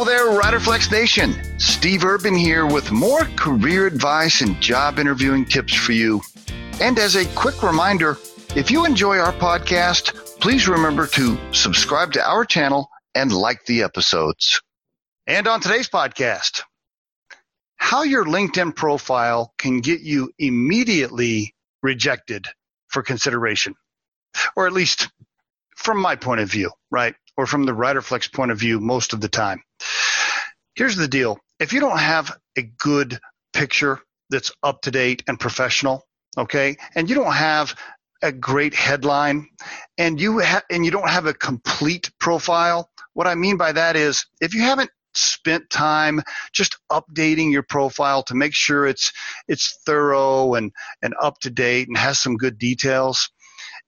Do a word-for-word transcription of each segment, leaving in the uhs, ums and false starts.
Hello there, Riderflex Nation. Steve Urban here with more career advice and job interviewing tips for you. And as a quick reminder, if you enjoy our podcast, please remember to subscribe to our channel and like the episodes. And on today's podcast, how your LinkedIn profile can get you immediately rejected for consideration, or at least from my point of view, right? Or from the Riderflex point of view most of the time. Here's the deal. If you don't have a good picture that's up to date and professional, okay, and you don't have a great headline and you ha- and you don't have a complete profile, what I mean by that is if you haven't spent time just updating your profile to make sure it's it's thorough and, and up to date and has some good details,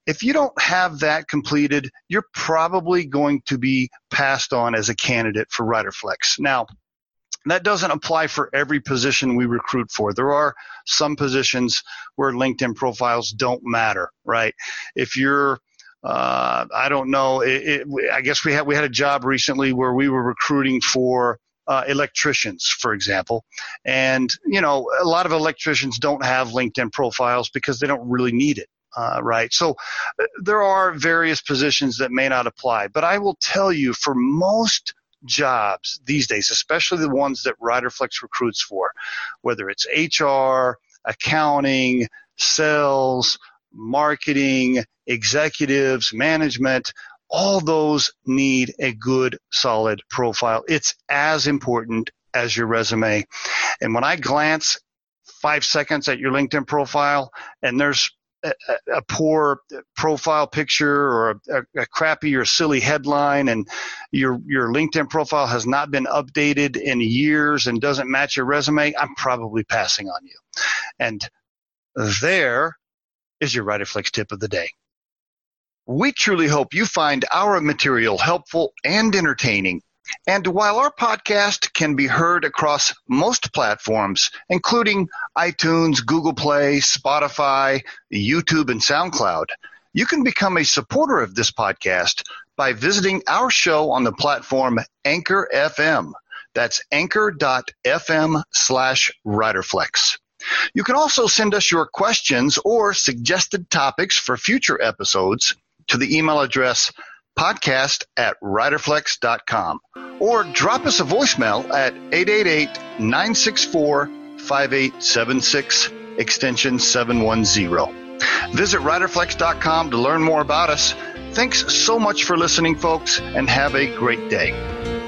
if you don't have that completed, you're probably going to be passed on as a candidate for Riderflex. Now, that doesn't apply for every position we recruit for. There are some positions where LinkedIn profiles don't matter, right? If you're, uh, I don't know, it, it, I guess we had, we had a job recently where we were recruiting for Uh, electricians, for example. And, you know, a lot of electricians don't have LinkedIn profiles because they don't really need it, uh, right? So uh, there are various positions that may not apply. But I will tell you, for most jobs these days, especially the ones that Riderflex recruits for, whether it's H R, accounting, sales, marketing, executives, management, all those need a good, solid profile. It's as important as your resume. And when I glance five seconds at your LinkedIn profile and there's a, a poor profile picture or a, a crappy or silly headline and your your LinkedIn profile has not been updated in years and doesn't match your resume, I'm probably passing on you. And there is your Riderflex tip of the day. We truly hope you find our material helpful and entertaining. And while our podcast can be heard across most platforms, including iTunes, Google Play, Spotify, YouTube, and SoundCloud, you can become a supporter of this podcast by visiting our show on the platform Anchor F M. That's anchor.fm slash Riderflex. You can also send us your questions or suggested topics for future episodes to the email address podcast at riderflex dot com or drop us a voicemail at eight eight eight, nine six four, five eight seven six, extension seven one zero. Visit riderflex dot com to learn more about us. Thanks so much for listening, folks, and have a great day.